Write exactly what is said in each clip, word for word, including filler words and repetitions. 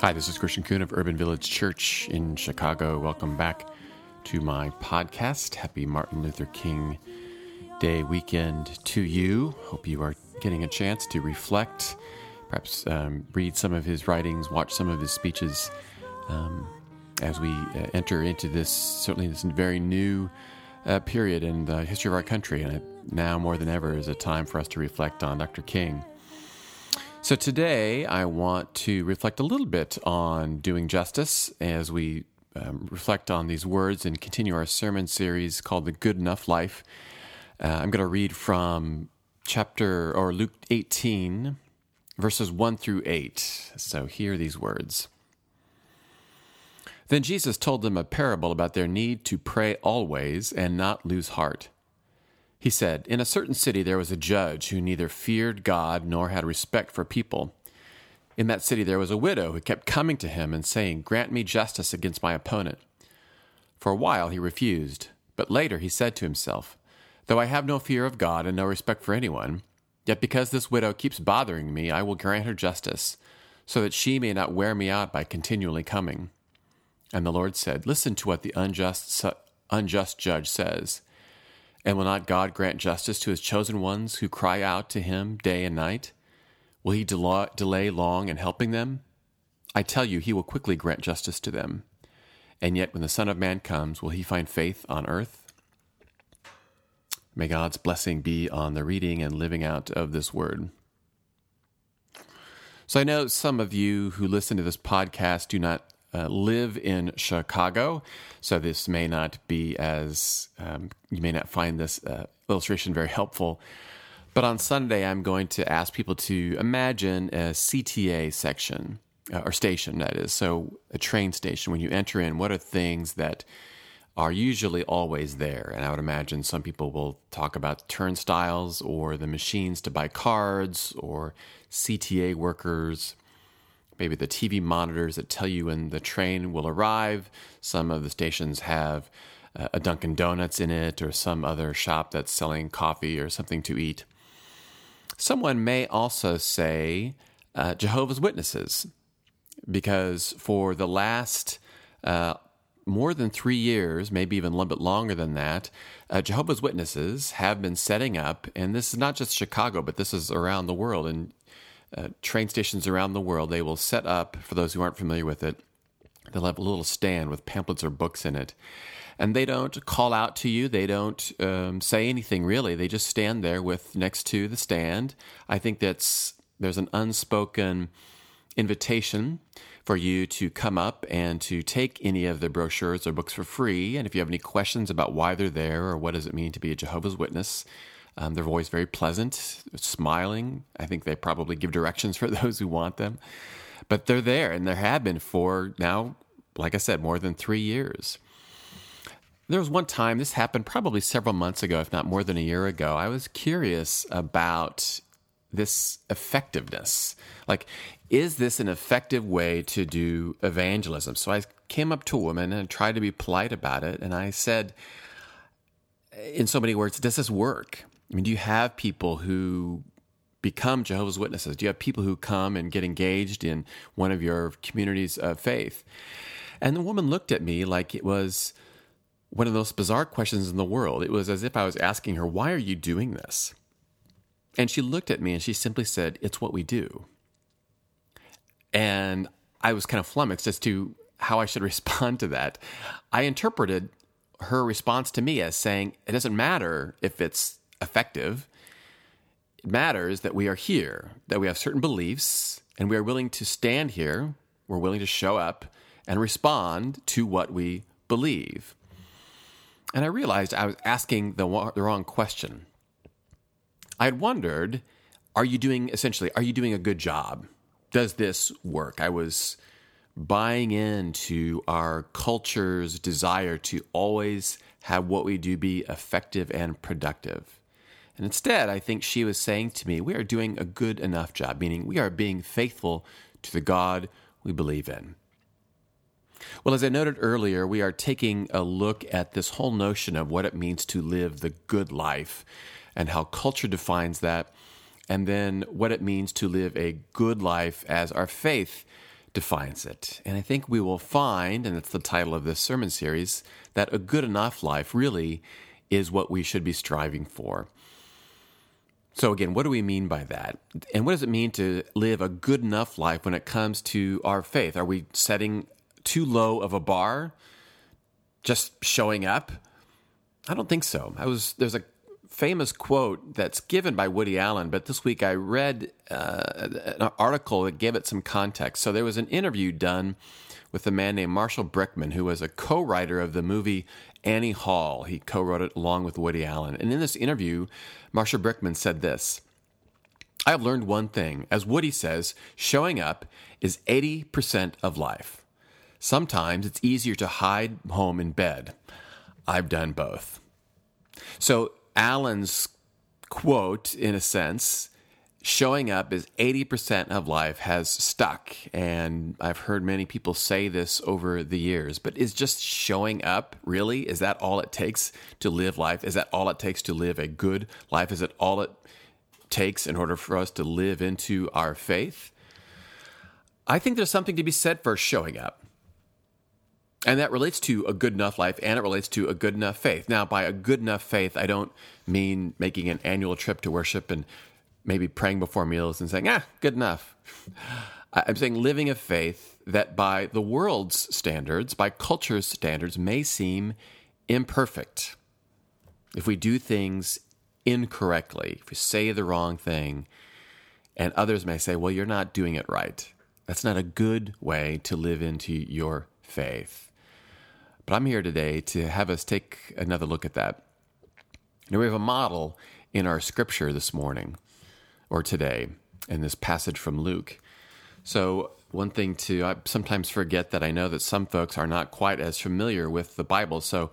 Hi, this is Christian Kuhn of Urban Village Church in Chicago. Welcome back to my podcast. Happy Martin Luther King Day weekend to you. Hope you are getting a chance to reflect, perhaps um, read some of his writings, watch some of his speeches um, as we uh, enter into this, certainly this very new uh, period in the history of our country. And it, now more than ever is a time for us to reflect on Doctor King. So today I want to reflect a little bit on doing justice as we Um, reflect on these words and continue our sermon series called The Good Enough Life. Uh, I'm going to read from chapter or Luke eighteen, verses one through eight. So hear these words. Then Jesus told them a parable about their need to pray always and not lose heart. He said, "In a certain city there was a judge who neither feared God nor had respect for people. In that city there was a widow who kept coming to him and saying, 'Grant me justice against my opponent.' For a while he refused, but later he said to himself, 'Though I have no fear of God and no respect for anyone, yet because this widow keeps bothering me, I will grant her justice, so that she may not wear me out by continually coming.' And the Lord said, 'Listen to what the unjust su- unjust judge says. And will not God grant justice to his chosen ones who cry out to him day and night? Will he del- delay long in helping them? I tell you, he will quickly grant justice to them. And yet when the Son of Man comes, will he find faith on earth?'" May God's blessing be on the reading and living out of this word. So I know some of you who listen to this podcast do not uh, live in Chicago, so this may not be as, um, you may not find this uh, illustration very helpful. But on Sunday, I'm going to ask people to imagine a C T A section, uh, or station, that is. So a train station, when you enter in, what are things that are usually always there? And I would imagine some people will talk about turnstiles or the machines to buy cards or C T A workers, maybe the T V monitors that tell you when the train will arrive. Some of the stations have uh, a Dunkin' Donuts in it or some other shop that's selling coffee or something to eat. Someone may also say uh, Jehovah's Witnesses, because for the last uh, more than three years, maybe even a little bit longer than that, uh, Jehovah's Witnesses have been setting up, and this is not just Chicago, but this is around the world, and uh, train stations around the world, they will set up, for those who aren't familiar with it, they'll have a little stand with pamphlets or books in it. And they don't call out to you. They don't um, say anything, really. They just stand there with next to the stand. I think that's there's an unspoken invitation for you to come up and to take any of the brochures or books for free. And if you have any questions about why they're there or what does it mean to be a Jehovah's Witness, um, they're always very pleasant, smiling. I think they probably give directions for those who want them. But they're there, and there have been for now, like I said, more than three years. There was one time, this happened probably several months ago, if not more than a year ago, I was curious about this effectiveness. Like, is this an effective way to do evangelism? So I came up to a woman and tried to be polite about it, and I said, in so many words, does this work? I mean, do you have people who become Jehovah's Witnesses? Do you have people who come and get engaged in one of your communities of faith? And the woman looked at me like it was one of those bizarre questions in the world. It was as if I was asking her, why are you doing this? And she looked at me and she simply said, it's what we do. And I was kind of flummoxed as to how I should respond to that. I interpreted her response to me as saying, it doesn't matter if it's effective. It matters that we are here, that we have certain beliefs, and we are willing to stand here. We're willing to show up and respond to what we believe. And I realized I was asking the, wa- the wrong question. I had wondered, are you doing, essentially, are you doing a good job? Does this work? I was buying into our culture's desire to always have what we do be effective and productive. And instead, I think she was saying to me, we are doing a good enough job, meaning we are being faithful to the God we believe in. Well, as I noted earlier, we are taking a look at this whole notion of what it means to live the good life and how culture defines that, and then what it means to live a good life as our faith defines it. And I think we will find, and it's the title of this sermon series, that a good enough life really is what we should be striving for. So again, what do we mean by that? And what does it mean to live a good enough life when it comes to our faith? Are we setting too low of a bar? Just showing up? I don't think so. I was there's a famous quote that's given by Woody Allen, but this week I read uh, an article that gave it some context. So there was an interview done with a man named Marshall Brickman, who was a co-writer of the movie Annie Hall. He co-wrote it along with Woody Allen. And in this interview, Marshall Brickman said this: "I have learned one thing. As Woody says, showing up is eighty percent of life. Sometimes it's easier to hide home in bed. I've done both." So Allen's quote, in a sense, showing up is eighty percent of life, has stuck. And I've heard many people say this over the years, but is just showing up really? Is that all it takes to live life? Is that all it takes to live a good life? Is it all it takes in order for us to live into our faith? I think there's something to be said for showing up. And that relates to a good enough life, and it relates to a good enough faith. Now, by a good enough faith, I don't mean making an annual trip to worship and maybe praying before meals and saying, ah, good enough. I'm saying living a faith that by the world's standards, by culture's standards, may seem imperfect. If we do things incorrectly, if we say the wrong thing, and others may say, well, you're not doing it right. That's not a good way to live into your faith. But I'm here today to have us take another look at that. Now, we have a model in our scripture this morning, or today, in this passage from Luke. So one thing to, I sometimes forget that I know that some folks are not quite as familiar with the Bible. So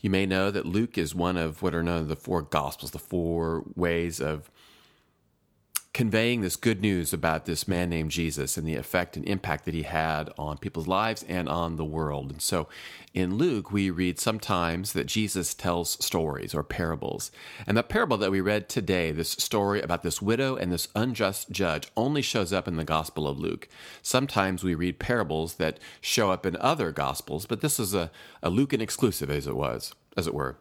you may know that Luke is one of what are known as the four Gospels, the four ways of conveying this good news about this man named Jesus and the effect and impact that he had on people's lives and on the world. And so in Luke, we read sometimes that Jesus tells stories or parables. And the parable that we read today, this story about this widow and this unjust judge, only shows up in the Gospel of Luke. Sometimes we read parables that show up in other Gospels, but this is a, a Lucan exclusive, as it was, as it were.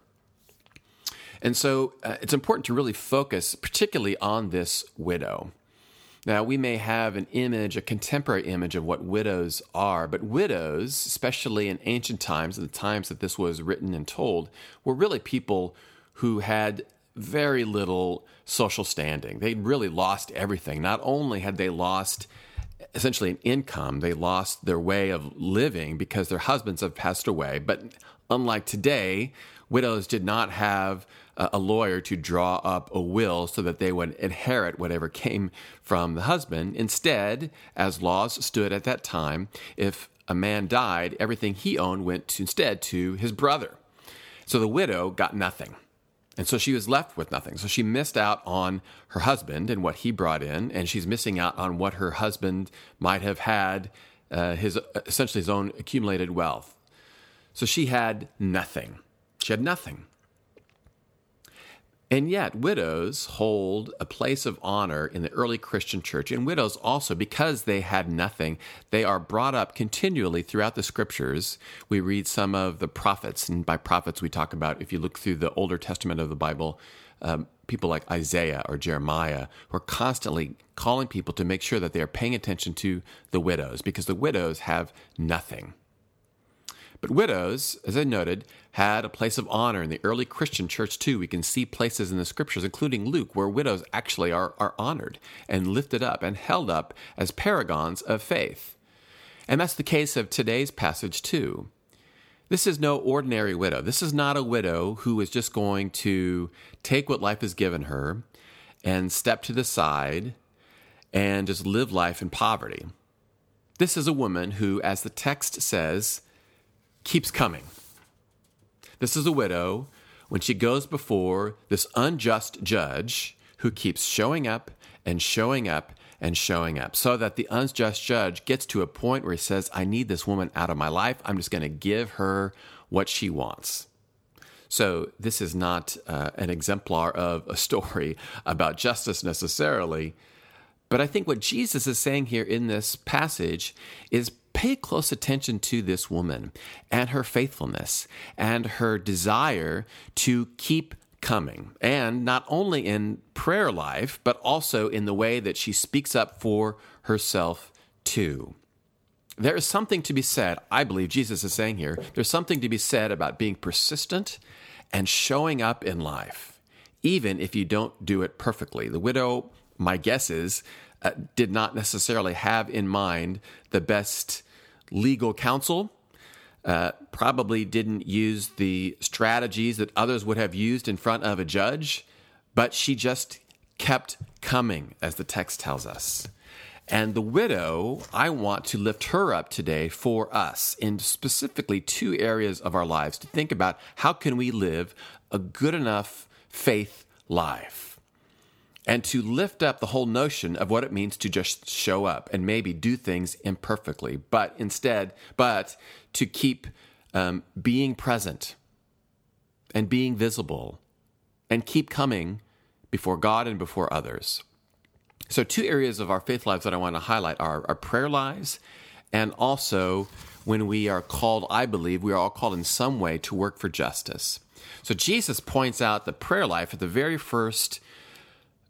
And so uh, it's important to really focus particularly on this widow. Now, we may have an image, a contemporary image of what widows are, but widows, especially in ancient times, in the times that this was written and told, were really people who had very little social standing. They really lost everything. Not only had they lost essentially an income, they lost their way of living because their husbands have passed away. But unlike today, widows did not have a lawyer to draw up a will so that they would inherit whatever came from the husband. Instead, as laws stood at that time, if a man died, everything he owned went to, instead to his brother. So the widow got nothing. And so she was left with nothing. So she missed out on her husband and what he brought in, and she's missing out on what her husband might have had, uh, his essentially his own accumulated wealth. So she had nothing. She had nothing. And yet, widows hold a place of honor in the early Christian church. And widows also, because they had nothing, they are brought up continually throughout the scriptures. We read some of the prophets, and by prophets we talk about, if you look through the Older Testament of the Bible, um, people like Isaiah or Jeremiah, who are constantly calling people to make sure that they are paying attention to the widows, because the widows have nothing. But widows, as I noted, had a place of honor in the early Christian church too. We can see places in the scriptures, including Luke, where widows actually are, are honored and lifted up and held up as paragons of faith. And that's the case of today's passage too. This is no ordinary widow. This is not a widow who is just going to take what life has given her and step to the side and just live life in poverty. This is a woman who, as the text says, keeps coming. This is a widow when she goes before this unjust judge who keeps showing up and showing up and showing up, so that the unjust judge gets to a point where he says, I need this woman out of my life. I'm just going to give her what she wants. So this is not uh, an exemplar of a story about justice necessarily, But I think what Jesus is saying here in this passage is pay close attention to this woman and her faithfulness and her desire to keep coming, and not only in prayer life, but also in the way that she speaks up for herself too. There is something to be said, I believe Jesus is saying here, there's something to be said about being persistent and showing up in life, even if you don't do it perfectly. The widow, my guess is, uh, did not necessarily have in mind the best legal counsel, uh, probably didn't use the strategies that others would have used in front of a judge, but she just kept coming, as the text tells us. And the widow, I want to lift her up today for us in specifically two areas of our lives to think about how can we live a good enough faith life and to lift up the whole notion of what it means to just show up and maybe do things imperfectly, but instead, but to keep um, being present and being visible and keep coming before God and before others. So two areas of our faith lives that I want to highlight are our prayer lives and also when we are called, I believe, we are all called in some way to work for justice. So Jesus points out the prayer life at the very first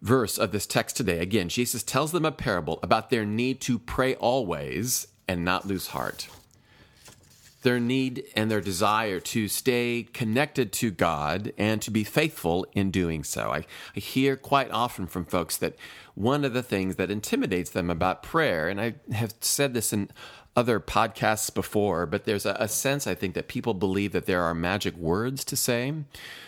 verse of this text today. Again, Jesus tells them a parable about their need to pray always and not lose heart. Their need and their desire to stay connected to God and to be faithful in doing so. I, I hear quite often from folks that one of the things that intimidates them about prayer, and I have said this in other podcasts before, but there's a, a sense, I think, that people believe that there are magic words to say,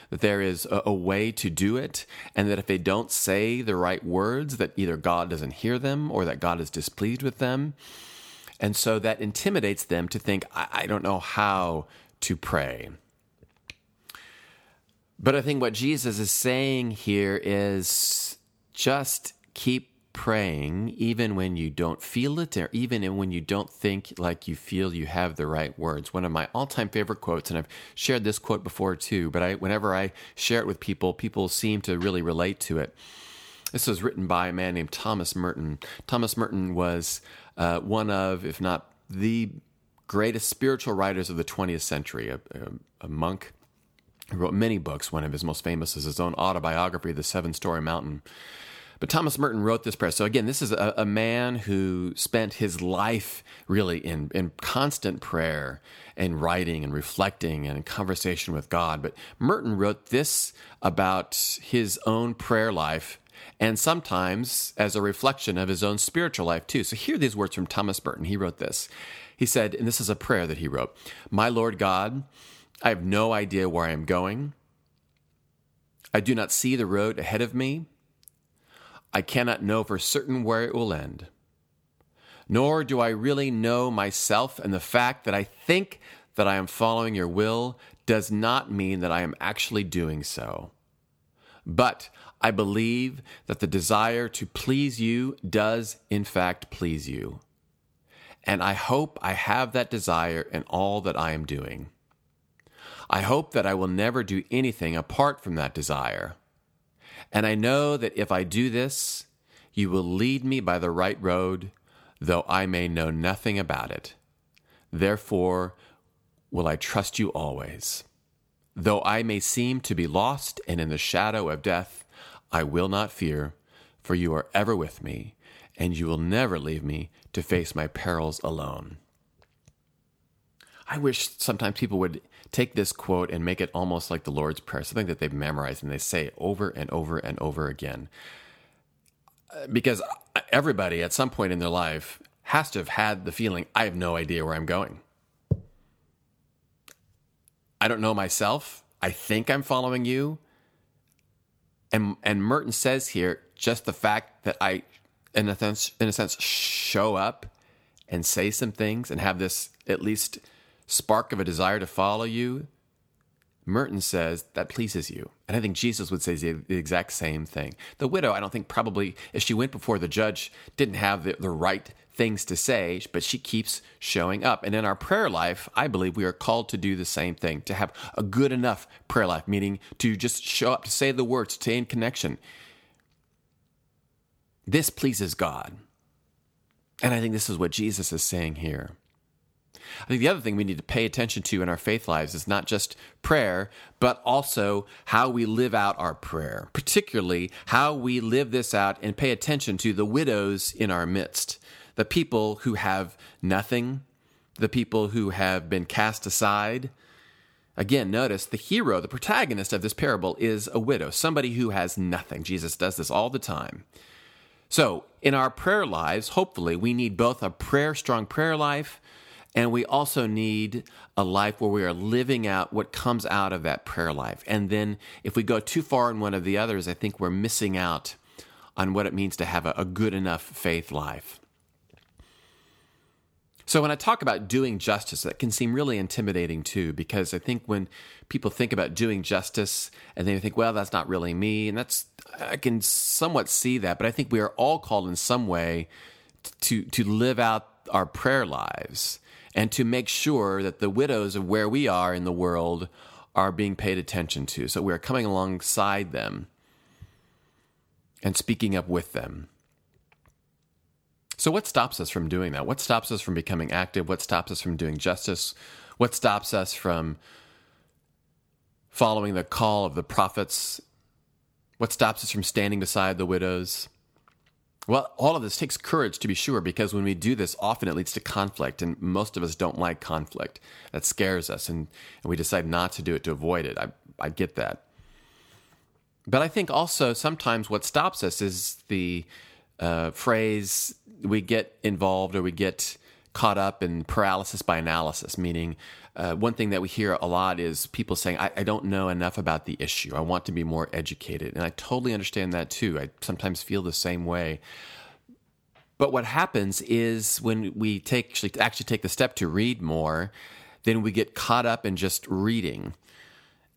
that there is a, a way to do it, and that if they don't say the right words, that either God doesn't hear them or that God is displeased with them. And so that intimidates them to think, I-, I don't know how to pray. But I think what Jesus is saying here is just keep praying even when you don't feel it or even when you don't think like you feel you have the right words. One of my all-time favorite quotes, and I've shared this quote before too, but I, whenever I share it with people, people seem to really relate to it. This was written by a man named Thomas Merton. Thomas Merton was uh, one of, if not the greatest spiritual writers of the twentieth century, a, a, a monk who wrote many books. One of his most famous is his own autobiography, The Seven-Story Mountain. But Thomas Merton wrote this prayer. So again, this is a, a man who spent his life really in, in constant prayer and writing and reflecting and in conversation with God. But Merton wrote this about his own prayer life and sometimes as a reflection of his own spiritual life too. So here are these words from Thomas Merton. He wrote this. He said, and this is a prayer that he wrote, "My Lord God, I have no idea where I am going. I do not see the road ahead of me. I cannot know for certain where it will end. Nor do I really know myself, and the fact that I think that I am following your will does not mean that I am actually doing so. But I believe that the desire to please you does, in fact, please you. And I hope I have that desire in all that I am doing. I hope that I will never do anything apart from that desire. And I know that if I do this, you will lead me by the right road, though I may know nothing about it. Therefore, will I trust you always. Though I may seem to be lost and in the shadow of death, I will not fear, for you are ever with me, and you will never leave me to face my perils alone." I wish sometimes people would take this quote and make it almost like the Lord's Prayer, something that they've memorized and they say over and over and over again. Because everybody at some point in their life has to have had the feeling, I have no idea where I'm going. I don't know myself. I think I'm following you. And and Merton says here, just the fact that I, in a sense, in a sense, show up and say some things and have this at least spark of a desire to follow you, Merton says that pleases you. And I think Jesus would say the exact same thing. The widow, I don't think probably, if she went before the judge, didn't have the, the right things to say, but she keeps showing up. And in our prayer life, I believe we are called to do the same thing, to have a good enough prayer life, meaning to just show up, to say the words, to stay in connection. This pleases God. And I think this is what Jesus is saying here. I think the other thing we need to pay attention to in our faith lives is not just prayer, but also how we live out our prayer, particularly how we live this out and pay attention to the widows in our midst, the people who have nothing, the people who have been cast aside. Again, notice the hero, the protagonist of this parable is a widow, somebody who has nothing. Jesus does this all the time. So in our prayer lives, hopefully, we need both a prayer, strong prayer life, and we also need a life where we are living out what comes out of that prayer life. And then if we go too far in one of the others, I think we're missing out on what it means to have a, a good enough faith life. So when I talk about doing justice, that can seem really intimidating too, because I think when people think about doing justice and they think, well, that's not really me, and that's, I can somewhat see that, but I think we are all called in some way to, to live out our prayer lives and to make sure that the widows of where we are in the world are being paid attention to. So we're coming alongside them and speaking up with them. So what stops us from doing that? What stops us from becoming active? What stops us from doing justice? What stops us from following the call of the prophets? What stops us from standing beside the widows? Well, all of this takes courage, to be sure, because when we do this, often it leads to conflict, and most of us don't like conflict. That scares us, and, and we decide not to do it to avoid it. I, I get that. But I think also sometimes what stops us is the uh, phrase, we get involved or we get caught up in paralysis by analysis, meaning uh, one thing that we hear a lot is people saying, I, I don't know enough about the issue. I want to be more educated. And I totally understand that too. I sometimes feel the same way. But what happens is when we take actually, actually take the step to read more, then we get caught up in just reading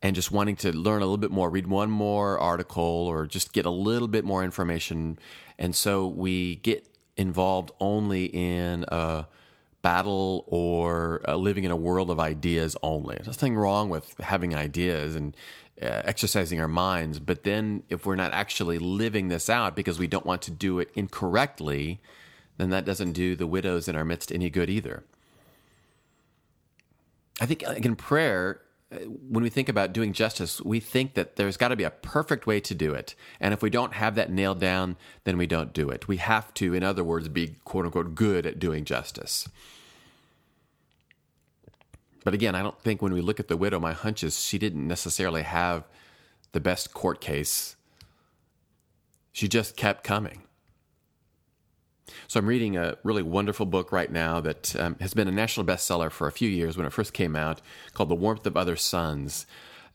and just wanting to learn a little bit more, read one more article or just get a little bit more information. And so we get involved only in a battle or uh, living in a world of ideas only. There's nothing wrong with having ideas and uh, exercising our minds, but then if we're not actually living this out because we don't want to do it incorrectly, then that doesn't do the widows in our midst any good either. I think like in prayer, when we think about doing justice, we think that there's got to be a perfect way to do it. And if we don't have that nailed down, then we don't do it. We have to, in other words, be quote-unquote good at doing justice. But again, I don't think when we look at the widow, my hunch is she didn't necessarily have the best court case. She just kept coming. So I'm reading a really wonderful book right now that um, has been a national bestseller for a few years when it first came out, called The Warmth of Other Suns.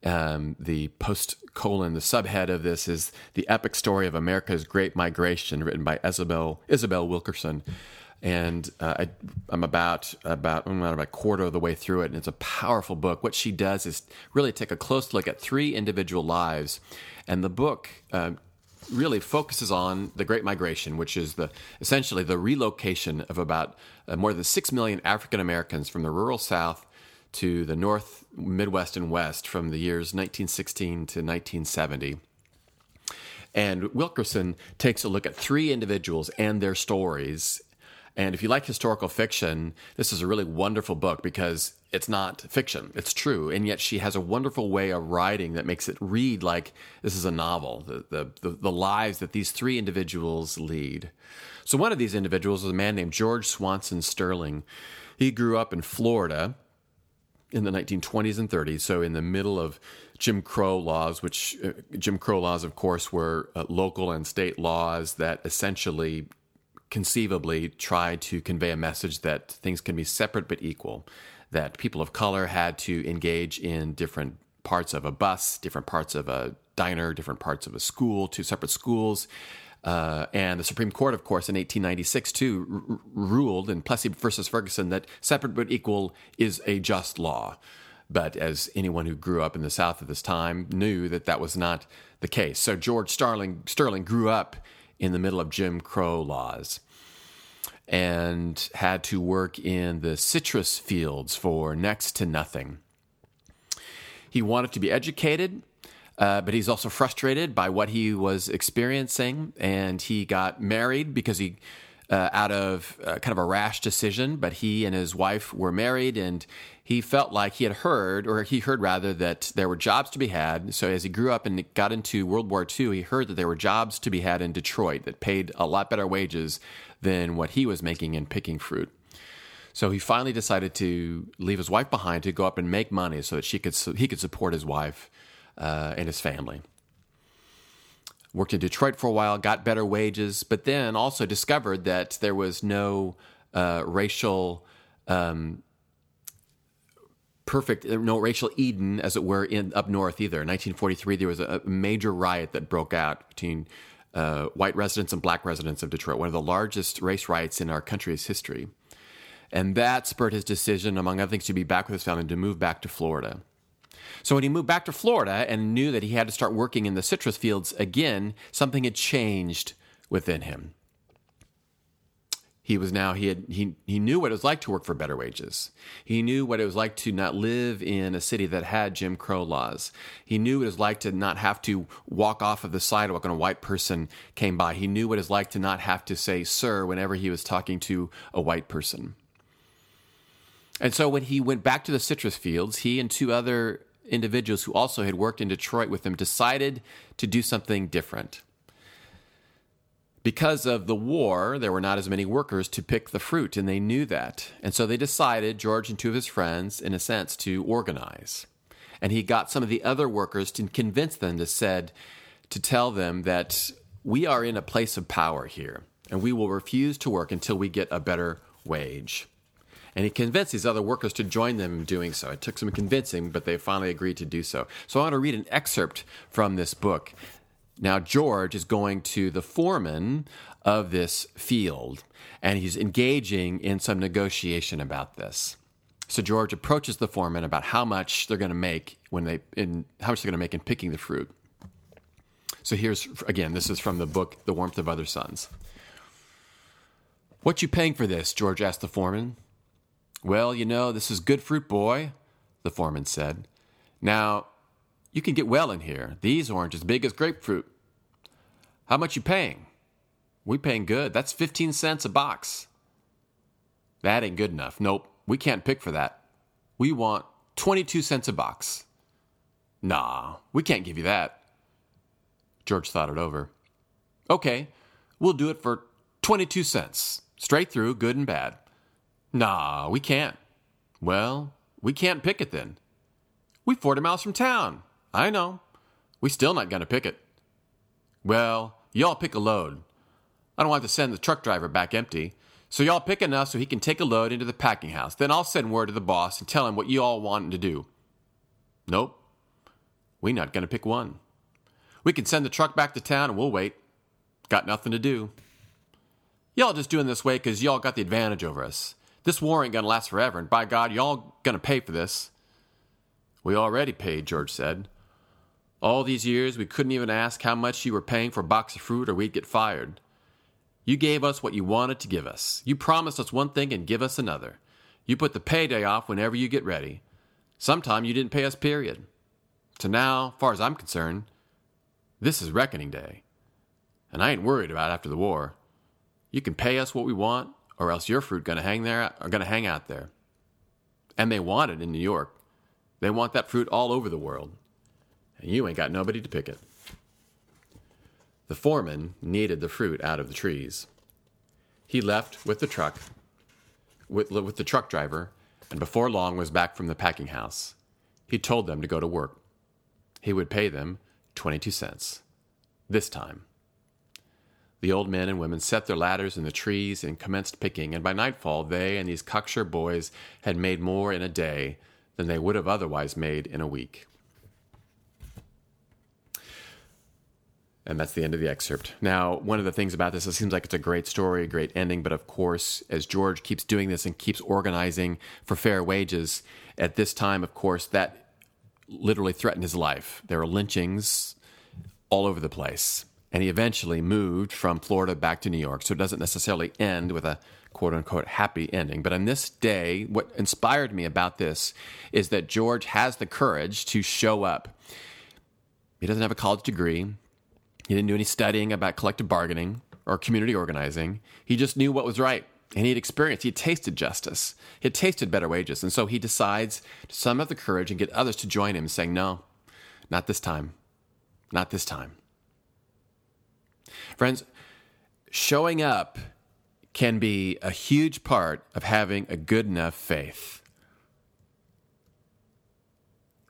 Um, the post-colon, the subhead of this is The Epic Story of America's Great Migration, written by Isabel, Isabel Wilkerson. And uh, I, I'm about about, I'm about a quarter of the way through it, and it's a powerful book. What she does is really take a close look at three individual lives, and the book uh, really focuses on the Great Migration, which is the essentially the relocation of about uh, more than six million African Americans from the rural South to the North, Midwest, and West from the years nineteen sixteen to nineteen seventy. And Wilkerson takes a look at three individuals and their stories. And if you like historical fiction, this is a really wonderful book because it's not fiction. It's true. And yet she has a wonderful way of writing that makes it read like this is a novel, the the, the, the lives that these three individuals lead. So one of these individuals is a man named George Swanson Starling. He grew up in Florida in the nineteen twenties and thirties, so in the middle of Jim Crow laws, which uh, Jim Crow laws, of course, were uh, local and state laws that essentially conceivably try to convey a message that things can be separate but equal, that people of color had to engage in different parts of a bus, different parts of a diner, different parts of a school, two separate schools. Uh, and the Supreme Court, of course, in eighteen ninety-six, too, r- ruled in Plessy v. Ferguson that separate but equal is a just law. But as anyone who grew up in the South at this time knew, that that was not the case. So George Starling, Starling grew up in the middle of Jim Crow laws and had to work in the citrus fields for next to nothing. He wanted to be educated, Uh, but he's also frustrated by what he was experiencing, and he got married because he, uh, out of uh, kind of a rash decision, but he and his wife were married, and he felt like he had heard, or he heard rather, that there were jobs to be had. So as he grew up and got into World War Two, he heard that there were jobs to be had in Detroit that paid a lot better wages than what he was making in picking fruit. So he finally decided to leave his wife behind to go up and make money so that she could so he could support his wife uh, and his family. Worked in Detroit for a while, got better wages, but then also discovered that there was no uh, racial um, perfect, no racial Eden, as it were, in up north either. In nineteen forty-three, there was a major riot that broke out between uh, white residents and black residents of Detroit, one of the largest race riots in our country's history. And that spurred his decision, among other things, to be back with his family, to move back to Florida. So when he moved back to Florida and knew that he had to start working in the citrus fields again, something had changed within him. He was now, he had, he, he knew what it was like to work for better wages. He knew what it was like to not live in a city that had Jim Crow laws. He knew what it was like to not have to walk off of the sidewalk when a white person came by. He knew what it was like to not have to say, sir, whenever he was talking to a white person. And so when he went back to the citrus fields, he and two other individuals who also had worked in Detroit with him decided to do something different. Because of the war, there were not as many workers to pick the fruit, and they knew that. And so they decided, George and two of his friends, in a sense, to organize. And he got some of the other workers to convince them to said, to tell them that we are in a place of power here, and we will refuse to work until we get a better wage. And he convinced these other workers to join them in doing so. It took some convincing, but they finally agreed to do so. So I want to read an excerpt from this book. Now, George is going to the foreman of this field, and he's engaging in some negotiation about this. So George approaches the foreman about how much they're going to make when they in how much they're going to make in picking the fruit. So here's, again, this is from the book, The Warmth of Other Suns. "What you paying for this?" George asked the foreman. "Well, you know, this is good fruit, boy," the foreman said. "Now, you can get well in here. These oranges big as grapefruit." "How much you paying?" "We paying good. That's fifteen cents a box." "That ain't good enough. Nope, we can't pick for that. We want twenty-two cents a box." "Nah, we can't give you that." George thought it over. "Okay, we'll do it for twenty-two cents. Straight through, good and bad." "Nah, we can't." "Well, we can't pick it then." "We forty miles from town." "I know. We still not gonna pick it." "Well, y'all pick a load. I don't want to send the truck driver back empty. So y'all pick enough so he can take a load into the packing house. Then I'll send word to the boss and tell him what you all want him to do." "Nope. We not gonna pick one." "We can send the truck back to town and we'll wait. Got nothing to do. Y'all just doing this way 'cause y'all got the advantage over us. This war ain't gonna last forever, and by God, y'all gonna pay for this." "We already paid," George said. "All these years, we couldn't even ask how much you were paying for a box of fruit or we'd get fired. You gave us what you wanted to give us. You promised us one thing and give us another. You put the payday off whenever you get ready. Sometime you didn't pay us, period. So now, far as I'm concerned, this is reckoning day. And I ain't worried about after the war. You can pay us what we want, or else your fruit gonna hang there are gonna hang out there." And they want it in New York. They want that fruit all over the world. And you ain't got nobody to pick it. The foreman needed the fruit out of the trees. He left with the truck, with, with the truck driver, and before long was back from the packing house. He told them to go to work. He would pay them twenty-two cents. This time. The old men and women set their ladders in the trees and commenced picking, and by nightfall they and these cocksure boys had made more in a day than they would have otherwise made in a week. And that's the end of the excerpt. Now, one of the things about this, it seems like it's a great story, a great ending, but of course, as George keeps doing this and keeps organizing for fair wages, at this time, of course, that literally threatened his life. There were lynchings all over the place. And he eventually moved from Florida back to New York. So it doesn't necessarily end with a quote-unquote happy ending. But on this day, what inspired me about this is that George has the courage to show up. He doesn't have a college degree. He didn't do any studying about collective bargaining or community organizing. He just knew what was right. And he had experienced, he had tasted justice. He had tasted better wages. And so he decides to summon up the courage and get others to join him, saying, no, not this time. Not this time. Friends, showing up can be a huge part of having a good enough faith.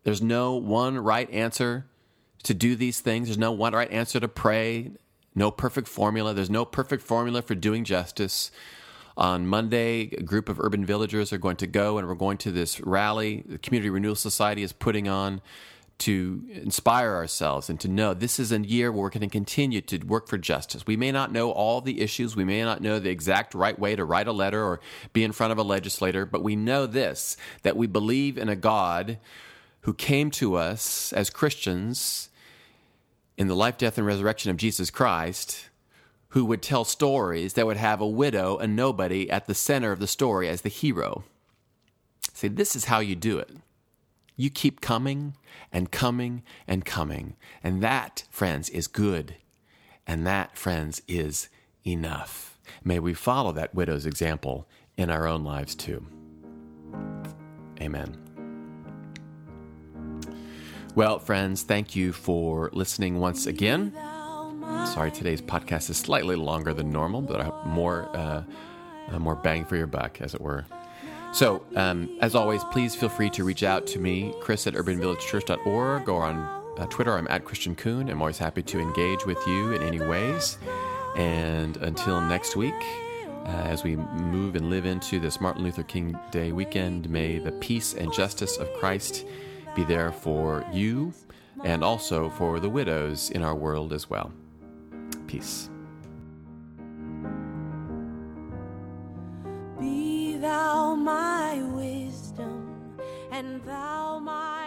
There's no one right answer to do these things. There's no one right answer to pray. No perfect formula. There's no perfect formula for doing justice. On Monday, a group of urban villagers are going to go, and we're going to this rally the Community Renewal Society is putting on to inspire ourselves and to know this is a year where we're going to continue to work for justice. We may not know all the issues. We may not know the exact right way to write a letter or be in front of a legislator, but we know this, that we believe in a God who came to us as Christians in the life, death, and resurrection of Jesus Christ, who would tell stories that would have a widow and nobody at the center of the story as the hero. See, this is how you do it. You keep coming and coming and coming. And that, friends, is good. And that, friends, is enough. May we follow that widow's example in our own lives too. Amen. Well, friends, thank you for listening once again. Sorry, today's podcast is slightly longer than normal, but I hope more, uh, more bang for your buck, as it were. So, um, as always, please feel free to reach out to me, Chris at urban village church dot org, or on uh, Twitter, I'm at Christian Kuhn. I'm always happy to engage with you in any ways. And until next week, uh, as we move and live into this Martin Luther King Day weekend, may the peace and justice of Christ be there for you and also for the widows in our world as well. Peace. Be thou my wisdom, and thou my